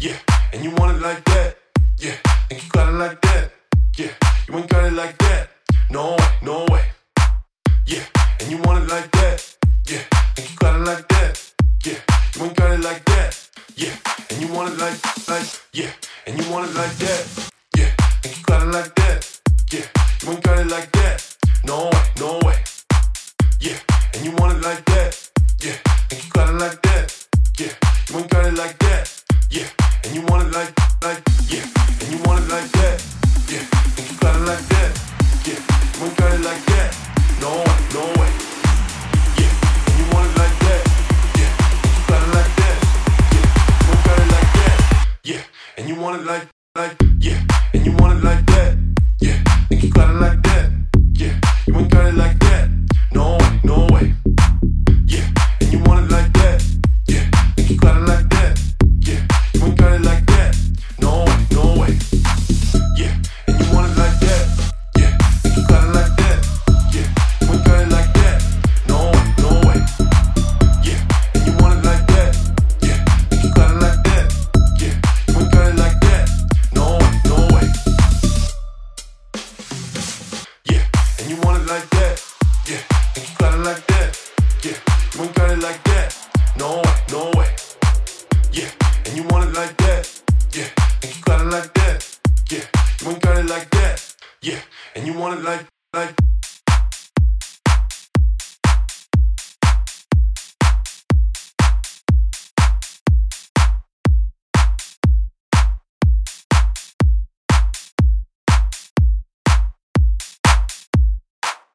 yeah, and you want it like that, yeah, and you got it like that, yeah, you ain't got it like that, no way, no way, yeah, and you want it like that, yeah, and you got it like that, yeah, you ain't got it like that, yeah, and you want it like, yeah, and you want it like that, yeah, and you got it like that, yeah, you ain't got it like that, no way, no way, yeah, and you want it like that, yeah, and you got it like that, yeah, you ain't got it like that, yeah, and you want it like, yeah, and you want it like that, yeah, and you got it like that, yeah, you ain't got it like that, no way, no way, yeah, and you want it like that, yeah, and you got it like that, yeah, you ain't got it like that, yeah, and you want it like, yeah, and you want it like that, yeah, and you got it like that, yeah, you ain't got it like that, no way, no way, yeah, and you want it like that, yeah, and you got it like that, yeah, you ain't got it like that, no way, no way, yeah, and you want it like that, yeah, and you got it like that, yeah, you ain't got it like that, no way, no way, yeah, and you want it like that, yeah, and you got it like that, yeah, you ain't got it like that, no way, no way, yeah, and you want it like that, yeah, and you got it like that, yeah, you ain't got it like that, no way, no way, yeah, and you want it like that, yeah, and you got it like that, yeah, you ain't got it like that, yeah, and you want it like